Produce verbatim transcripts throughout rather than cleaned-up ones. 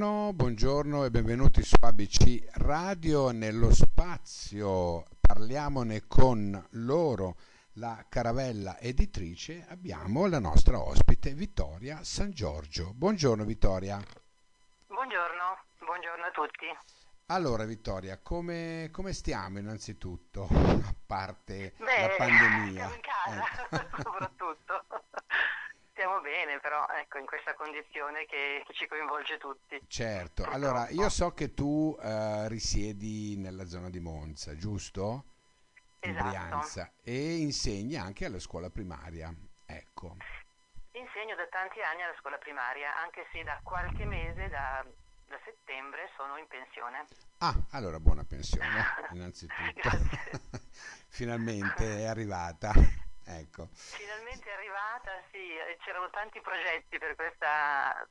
Buongiorno, buongiorno e benvenuti su A B C Radio. Nello spazio Parliamone con loro, la Caravella Editrice, abbiamo la nostra ospite Vittoria Sangiorgio. Buongiorno Vittoria. Buongiorno, buongiorno a tutti. Allora Vittoria, come, come stiamo innanzitutto, a parte Beh, la pandemia? Siamo in casa, ecco. Soprattutto. Stiamo bene, però ecco, in questa condizione che, che ci coinvolge tutti. Certo, allora io so che tu eh, risiedi nella zona di Monza, giusto? In esatto. Brianza, e insegni anche alla scuola primaria, ecco. Insegno da tanti anni alla scuola primaria, anche se da qualche mese, da, da settembre, sono in pensione. Ah, allora buona pensione, innanzitutto. Finalmente è arrivata. Ecco. Finalmente è arrivata, sì, c'erano tanti progetti per questa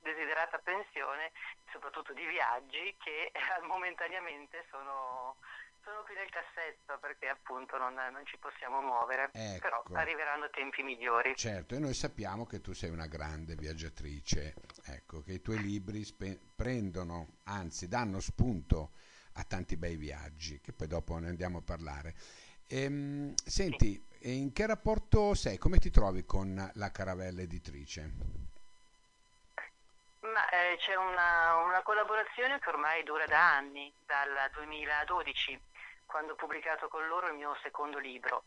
desiderata pensione, soprattutto di viaggi, che momentaneamente sono, sono qui nel cassetto perché appunto non, non ci possiamo muovere, ecco. Però arriveranno tempi migliori. Certo, e noi sappiamo che tu sei una grande viaggiatrice, ecco, che i tuoi libri spe- prendono, anzi danno spunto a tanti bei viaggi, che poi dopo ne andiamo a parlare. Ehm, senti, sì. E in che rapporto sei? Come ti trovi con la Caravella Editrice? Ma, eh, c'è una, una collaborazione che ormai dura da anni, dal duemiladodici, quando ho pubblicato con loro il mio secondo libro,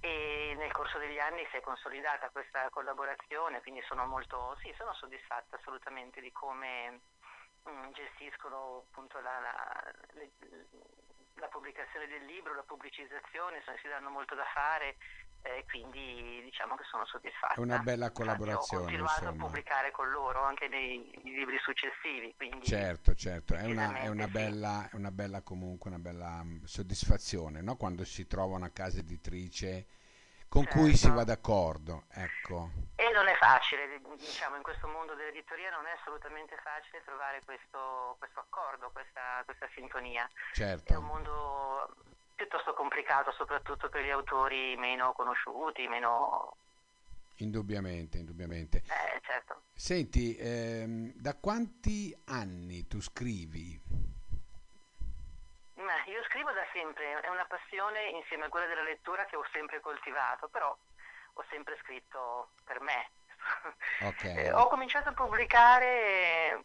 e nel corso degli anni si è consolidata questa collaborazione, quindi sono molto, sì, sono soddisfatta assolutamente di come mh, gestiscono appunto la... la le, la pubblicazione del libro, la pubblicizzazione, insomma, si danno molto da fare, eh, quindi diciamo che sono soddisfatta. È una bella collaborazione. Infatti ho continuato insomma. a pubblicare con loro anche nei libri successivi. Quindi certo, certo, è una, è una bella, sì. una bella comunque una bella soddisfazione, no? Quando si trova una casa editrice con certo. cui si va d'accordo, ecco. E non è facile, diciamo, in questo mondo dell'editoria non è assolutamente facile trovare questo, questo accordo, questa, questa sintonia. Certo. È un mondo piuttosto complicato, soprattutto per gli autori meno conosciuti, meno... Indubbiamente, indubbiamente. Eh, certo. Senti, ehm, da quanti anni tu scrivi? Io scrivo da sempre, è una passione insieme a quella della lettura che ho sempre coltivato, però ho sempre scritto per me. Okay. Ho cominciato a pubblicare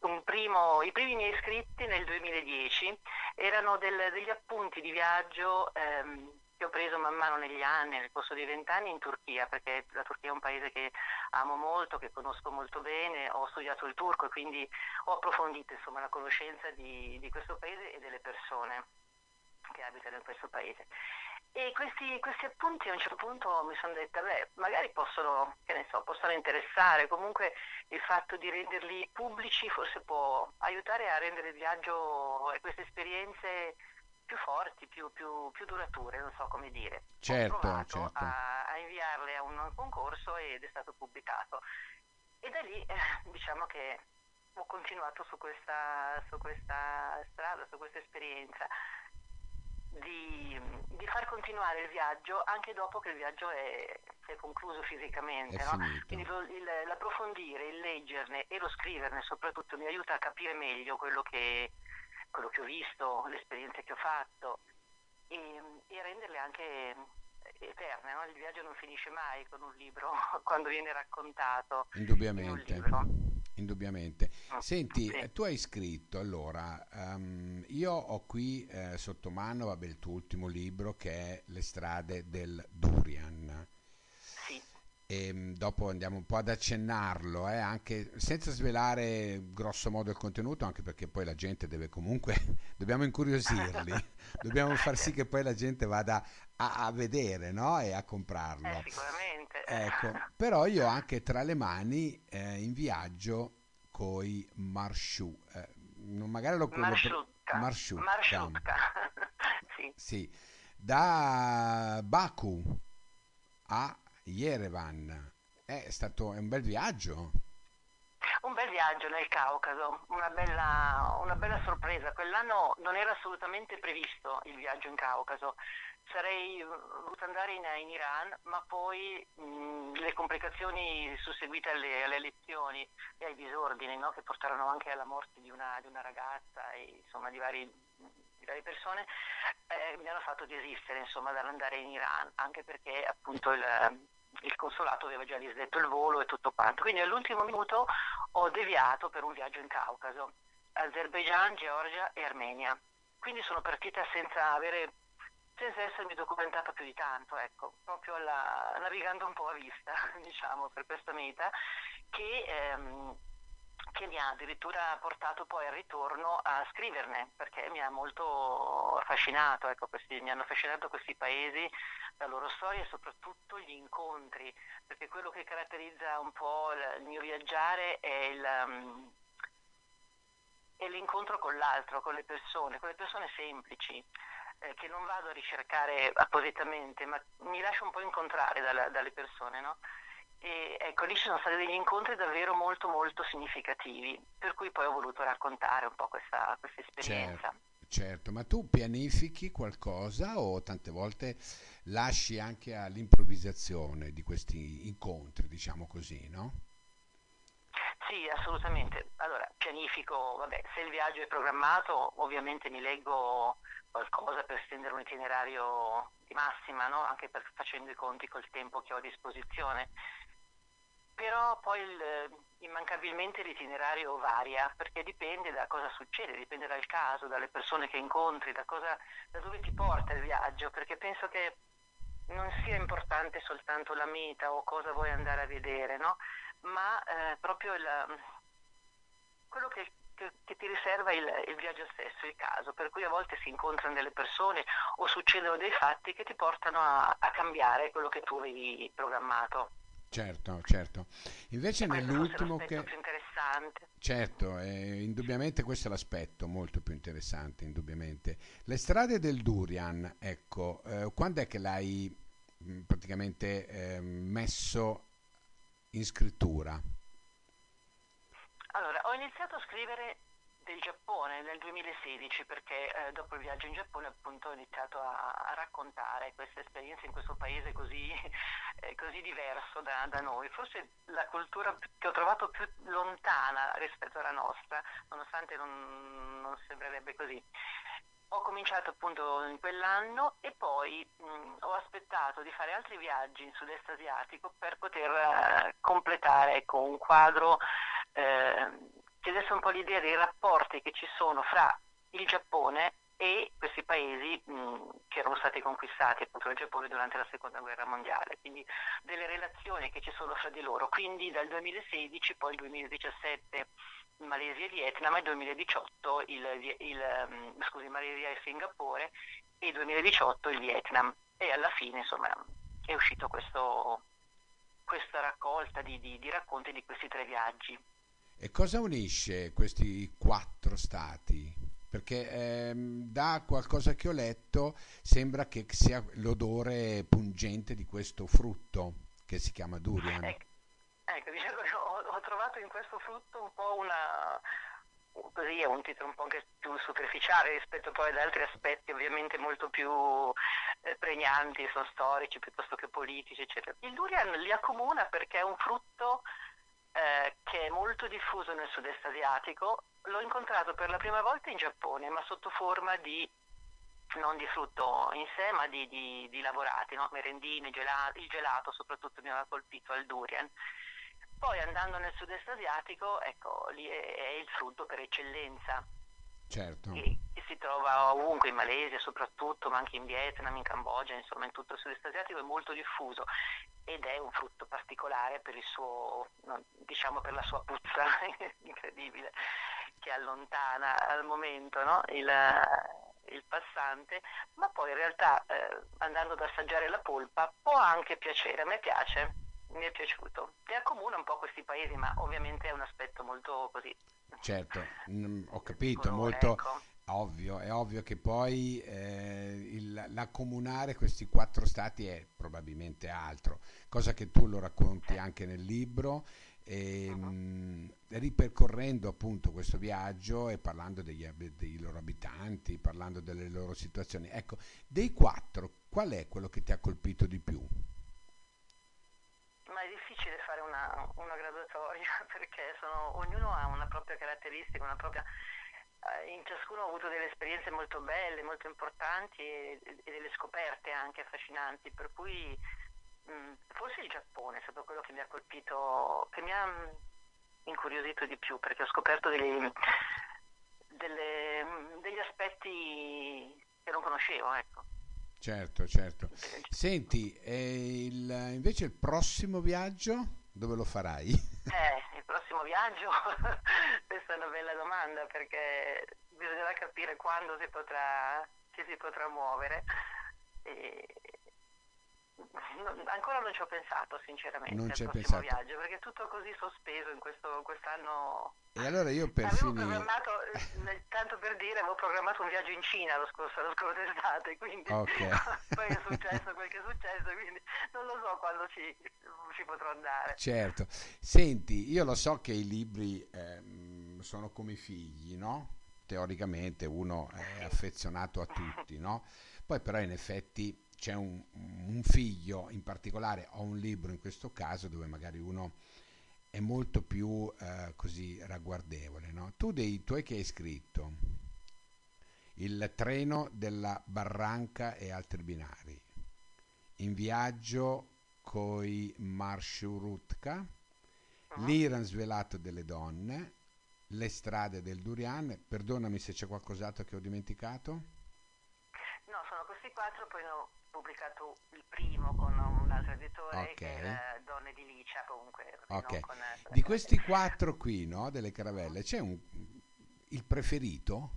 un primo, i primi miei scritti nel duemiladieci, erano del, degli appunti di viaggio ehm, che ho preso man mano negli anni, nel corso dei vent'anni in Turchia, perché la Turchia è un paese che amo molto, che conosco molto bene, ho studiato il turco e quindi ho approfondito insomma la conoscenza di, di questo paese e delle persone che abitano in questo paese. E questi, questi appunti a un certo punto mi sono detta, beh, magari possono, che ne so, possono interessare, comunque il fatto di renderli pubblici forse può aiutare a rendere il viaggio e queste esperienze più forti, più, più, più durature, non so come dire. Certo, ho provato certo. a, a inviarle a un concorso ed è stato pubblicato. E da lì eh, diciamo che ho continuato su questa, su questa strada, su questa esperienza di, di far continuare il viaggio anche dopo che il viaggio è, è concluso fisicamente. È no? Quindi lo, il, l'approfondire, il leggerne e lo scriverne soprattutto mi aiuta a capire meglio quello che... quello che ho visto, le esperienze che ho fatto e, e renderle anche eterne, no? Il viaggio non finisce mai con un libro quando viene raccontato. Indubbiamente, indubbiamente. Senti, sì. tu hai scritto, allora, um, io ho qui eh, sotto mano vabbè, il tuo ultimo libro che è Le strade del Durian. E dopo andiamo un po' ad accennarlo eh, anche senza svelare grosso modo il contenuto, anche perché poi la gente deve comunque dobbiamo incuriosirli dobbiamo far sì che poi la gente vada a, a vedere, no? E a comprarlo eh, sicuramente, ecco. Però io ho anche tra le mani eh, In viaggio coi marshrutka eh, magari lo marshrutka, marshrutka. marshrutka. Sì. Sì. Da Baku a Yerevan, è stato è un bel viaggio. un bel viaggio nel Caucaso, una bella, una bella sorpresa. Quell'anno non era assolutamente previsto il viaggio in Caucaso. Sarei voluta andare in, in Iran, ma poi mh, le complicazioni susseguite alle, alle elezioni e ai disordini, no? Che portarono anche alla morte di una, di una ragazza e insomma di vari, di varie persone, eh, mi hanno fatto desistere insomma dall'andare in Iran, anche perché appunto il, il consolato aveva già disdetto il volo e tutto quanto. Quindi all'ultimo minuto ho deviato per un viaggio in Caucaso, Azerbaigian, Georgia e Armenia. Quindi sono partita senza avere senza essermi documentata più di tanto, ecco, proprio alla, navigando un po' a vista, diciamo, per questa meta, che, ehm, che mi ha addirittura portato poi al ritorno a scriverne, perché mi ha molto affascinato, ecco, questi, mi hanno affascinato questi paesi, la loro storia e soprattutto gli incontri, perché quello che caratterizza un po' il mio viaggiare è il... Um, è l'incontro con l'altro, con le persone, con le persone semplici, che non vado a ricercare appositamente, ma mi lascio un po' incontrare dalla, dalle persone, no? E ecco, lì ci sono stati degli incontri davvero molto molto significativi, per cui poi ho voluto raccontare un po' questa, questa esperienza. Certo, certo, ma tu pianifichi qualcosa o tante volte lasci anche all'improvvisazione di questi incontri, diciamo così, no? Sì, assolutamente. Allora, pianifico, vabbè, se il viaggio è programmato, ovviamente mi leggo qualcosa per stendere un itinerario di massima, no? Anche per, facendo i conti col tempo che ho a disposizione. Però poi il, immancabilmente l'itinerario varia, perché dipende da cosa succede, dipende dal caso, dalle persone che incontri, da, cosa, da dove ti porta il viaggio, perché penso che non sia importante soltanto la meta o cosa vuoi andare a vedere, no? Ma eh, proprio il, quello che Che, che ti riserva il, il viaggio stesso, il caso, per cui a volte si incontrano delle persone o succedono dei fatti che ti portano a, a cambiare quello che tu avevi programmato. Certo, certo. Invece nell'ultimo che... più interessante. Certo, eh, indubbiamente questo è l'aspetto molto più interessante, indubbiamente. Le strade del Durian, ecco, eh, quando è che l'hai mh, praticamente eh, messo in scrittura? Allora, ho iniziato a scrivere del Giappone nel duemilasedici, perché eh, dopo il viaggio in Giappone appunto ho iniziato a, a raccontare questa esperienza in questo paese così, eh, così diverso da, da noi. Forse la cultura che ho trovato più lontana rispetto alla nostra, nonostante non, non sembrerebbe così. Ho cominciato appunto in quell'anno e poi mh, ho aspettato di fare altri viaggi in sud-est asiatico per poter eh, completare, ecco, un quadro Eh, che adesso un po' l'idea dei rapporti che ci sono fra il Giappone e questi paesi mh, che erano stati conquistati appunto dal Giappone durante la seconda guerra mondiale, quindi delle relazioni che ci sono fra di loro, quindi dal duemilasedici, poi il duemiladiciassette Malesia e Vietnam, e duemiladiciotto il, il, scusi, Malesia e Singapore, e duemiladiciotto il Vietnam, e alla fine insomma è uscito questo, questa raccolta di, di, di racconti di questi tre viaggi. E cosa unisce questi quattro stati? Perché ehm, da qualcosa che ho letto sembra che sia l'odore pungente di questo frutto che si chiama Durian. Ecco, ecco diciamo, ho, ho trovato in questo frutto un po' una... così è un titolo un po' anche più superficiale rispetto poi ad altri aspetti ovviamente molto più eh, pregnanti, sono storici piuttosto che politici, eccetera. Il Durian li accomuna perché è un frutto Eh, che è molto diffuso nel sud-est asiatico. L'ho incontrato per la prima volta in Giappone, ma sotto forma di, non di frutto in sé, ma di, di, di lavorati, no? Merendine, gelato, il gelato soprattutto mi aveva colpito al Durian. Poi andando nel sud-est asiatico, ecco, lì è, è il frutto per eccellenza. Certo. Che, che si trova ovunque, in Malesia soprattutto, ma anche in Vietnam, in Cambogia, insomma in tutto il sud-est asiatico è molto diffuso. Ed è un frutto particolare per il suo, diciamo per la sua puzza incredibile, che allontana al momento, no? il, il passante, ma poi in realtà eh, andando ad assaggiare la polpa può anche piacere, a me piace, mi è piaciuto. E accomuna un po' questi paesi, ma ovviamente è un aspetto molto così. Certo, mh, ho capito, colore, molto... Ecco. Ovvio, è ovvio che poi eh, l'accomunare questi quattro stati è probabilmente altro, cosa che tu lo racconti anche nel libro, E, uh-huh. mh, ripercorrendo appunto questo viaggio e parlando degli, dei loro abitanti, parlando delle loro situazioni, ecco, dei quattro qual è quello che ti ha colpito di più? Ma è difficile fare una, una graduatoria, perché sono, ognuno ha una propria caratteristica, una propria, eh, in ciascuno ho avuto delle esperienze molto belle, molto importanti e, e delle scoperte anche affascinanti, per cui forse il Giappone è stato quello che mi ha colpito, che mi ha incuriosito di più, perché ho scoperto degli, delle, degli aspetti che non conoscevo, ecco. Certo, certo. Senti, e il, invece il prossimo viaggio dove lo farai? Eh, il prossimo viaggio? Questa è una bella domanda, perché bisognerà capire quando si potrà, ci si potrà muovere. E... ancora non ci ho pensato sinceramente non al prossimo pensato. viaggio, perché è tutto così sospeso in questo quest'anno. E allora io per avevo finire... programmato, tanto per dire, avevo programmato un viaggio in Cina lo scorso, lo scorso estate, quindi okay. Poi è successo quel che è successo, quindi non lo so quando ci, ci potrò andare. Certo. Senti, io lo so che i libri eh, sono come i figli, no? Teoricamente uno è affezionato a tutti, no? Poi però in effetti c'è un, un figlio in particolare, o un libro in questo caso, dove magari uno è molto più eh, così ragguardevole, no? Tu dei tuoi che hai scritto, Il treno della barranca e altri binari, In viaggio coi marshrutka, uh-huh. L'Iran svelato delle donne, Le strade del Durian, perdonami se c'è qualcos'altro che ho dimenticato? No, sono questi quattro, poi no. Pubblicato il primo con un altro editore, okay. Che era Donne di Licia, comunque. Okay. Con, con di questi quattro qui, no, delle caravelle, c'è un, il preferito?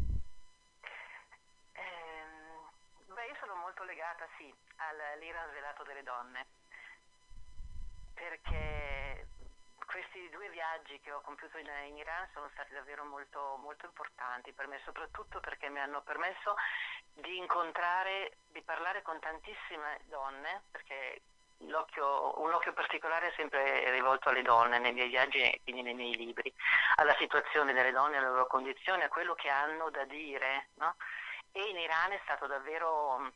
Ehm, beh, io sono molto legata, sì, all'Iran svelato delle donne, perché questi due viaggi che ho compiuto in, in Iran sono stati davvero molto, molto importanti per me, soprattutto perché mi hanno permesso di incontrare, di parlare con tantissime donne, perché l'occhio, un occhio particolare è sempre rivolto alle donne nei miei viaggi e quindi nei miei libri, alla situazione delle donne, alla loro condizione, a quello che hanno da dire, no? E in Iran è stato davvero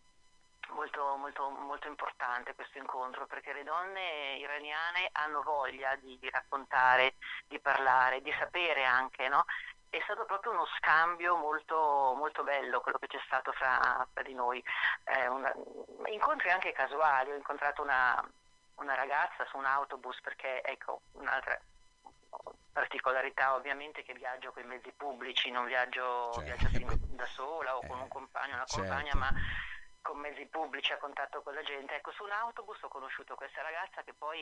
molto, molto, molto importante questo incontro, perché le donne iraniane hanno voglia di, di raccontare, di parlare, di sapere anche, no? È stato proprio uno scambio molto, molto bello quello che c'è stato fra, fra di noi, eh, una, incontri anche casuali. Ho incontrato una, una ragazza su un autobus, perché ecco un'altra particolarità ovviamente che viaggio con i mezzi pubblici, non viaggio, cioè, viaggio eh, da sola o eh, con un compagno, una certo. compagna, ma con mezzi pubblici a contatto con la gente. Ecco, su un autobus ho conosciuto questa ragazza che poi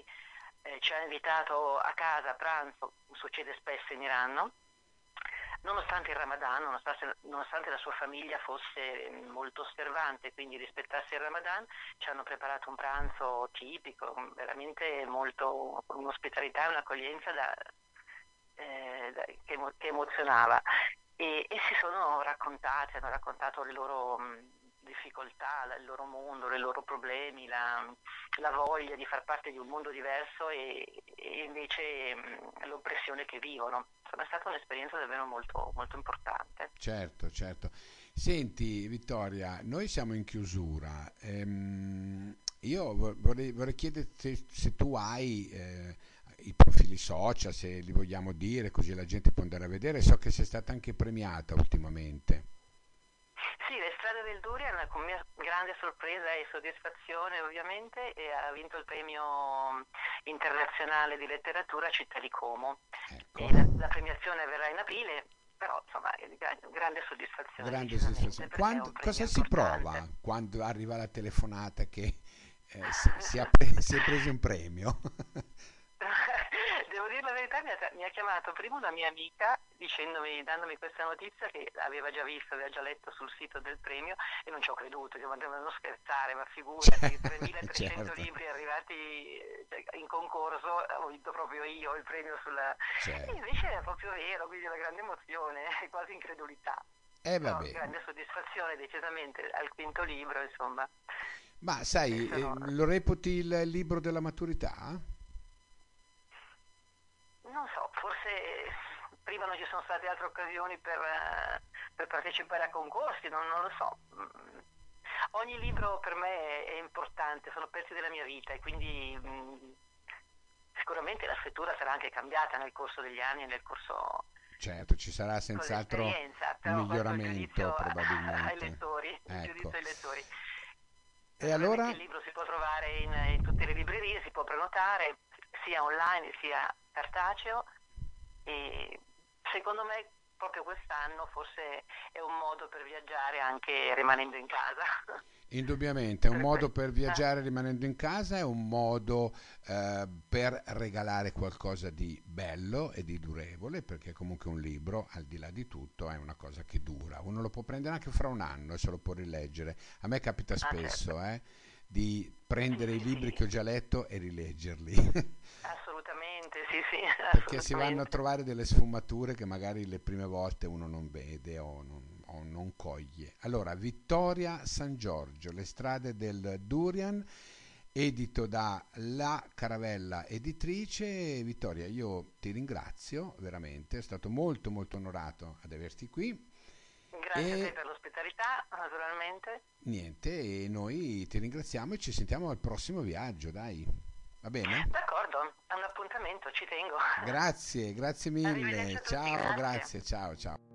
eh, ci ha invitato a casa a pranzo, succede spesso in Iran, no? Nonostante il Ramadan, nonostante, nonostante la sua famiglia fosse molto osservante, quindi rispettasse il Ramadan, ci hanno preparato un pranzo tipico, veramente molto, con un'ospitalità e un'accoglienza da, eh, da, che, che emozionava. E, e si sono raccontati, hanno raccontato le loro mh, difficoltà, il loro mondo, i loro problemi, la, la voglia di far parte di un mondo diverso e, e invece mh, l'oppressione che vivono. È stata un'esperienza davvero molto, molto importante. Certo, certo. Senti Vittoria, noi siamo in chiusura. Ehm, io vorrei, vorrei chiederti se tu hai eh, i profili social, se li vogliamo dire, così la gente può andare a vedere. So che sei stata anche premiata ultimamente. Sì, Le strade del Durian, con mia grande sorpresa e soddisfazione ovviamente, e ha vinto il premio internazionale di letteratura Città di Como. Ecco. E la, la premiazione verrà in aprile, però insomma grande soddisfazione. Grande soddisfazione. Quando, cosa si prova quando arriva la telefonata che eh, si, si, è pre- si è preso un premio? Devo dire la verità, mi ha, mi ha chiamato prima una mia amica dicendomi, dandomi questa notizia che aveva già visto, aveva già letto sul sito del premio, e non ci ho creduto, che mi andavano a scherzare, ma figurati, tremilatrecento certo. libri arrivati in concorso, ho vinto proprio io il premio sulla... Certo. E invece era proprio vero, quindi una grande emozione, quasi incredulità. Eh, vabbè. No, grande soddisfazione decisamente al quinto libro, insomma. Ma sai, eh, lo reputi il libro della maturità? forse prima non ci sono state altre occasioni per, per partecipare a concorsi, non, non lo so. Ogni libro per me è importante, sono pezzi della mia vita e quindi mh, sicuramente la scrittura sarà anche cambiata nel corso degli anni e nel corso... Certo, ci sarà senz'altro un miglioramento probabilmente. Ai lettori, ecco. Giudizio ai lettori. E allora? Il libro si può trovare in, in tutte le librerie, si può prenotare sia online sia cartaceo e secondo me proprio quest'anno forse è un modo per viaggiare anche rimanendo in casa. Indubbiamente è un modo per viaggiare rimanendo in casa, è un modo eh, per regalare qualcosa di bello e di durevole, perché comunque un libro al di là di tutto è una cosa che dura, uno lo può prendere anche fra un anno e se lo può rileggere. A me capita spesso eh, di prendere i libri che ho già letto e rileggerli. Assolutamente, sì, sì. Assolutamente. Perché si vanno a trovare delle sfumature che magari le prime volte uno non vede o non, o non coglie. Allora, Vittoria Sangiorgio, Le strade del Durian, edito da La Caravella Editrice. Vittoria, io ti ringrazio veramente, è stato molto molto onorato ad averti qui. Grazie e... a te per l'ospitalità, naturalmente. Niente, e noi ti ringraziamo e ci sentiamo al prossimo viaggio, dai. Va bene? D'accordo, è un appuntamento, ci tengo. Grazie, grazie mille. Ciao, grazie. grazie, ciao, ciao.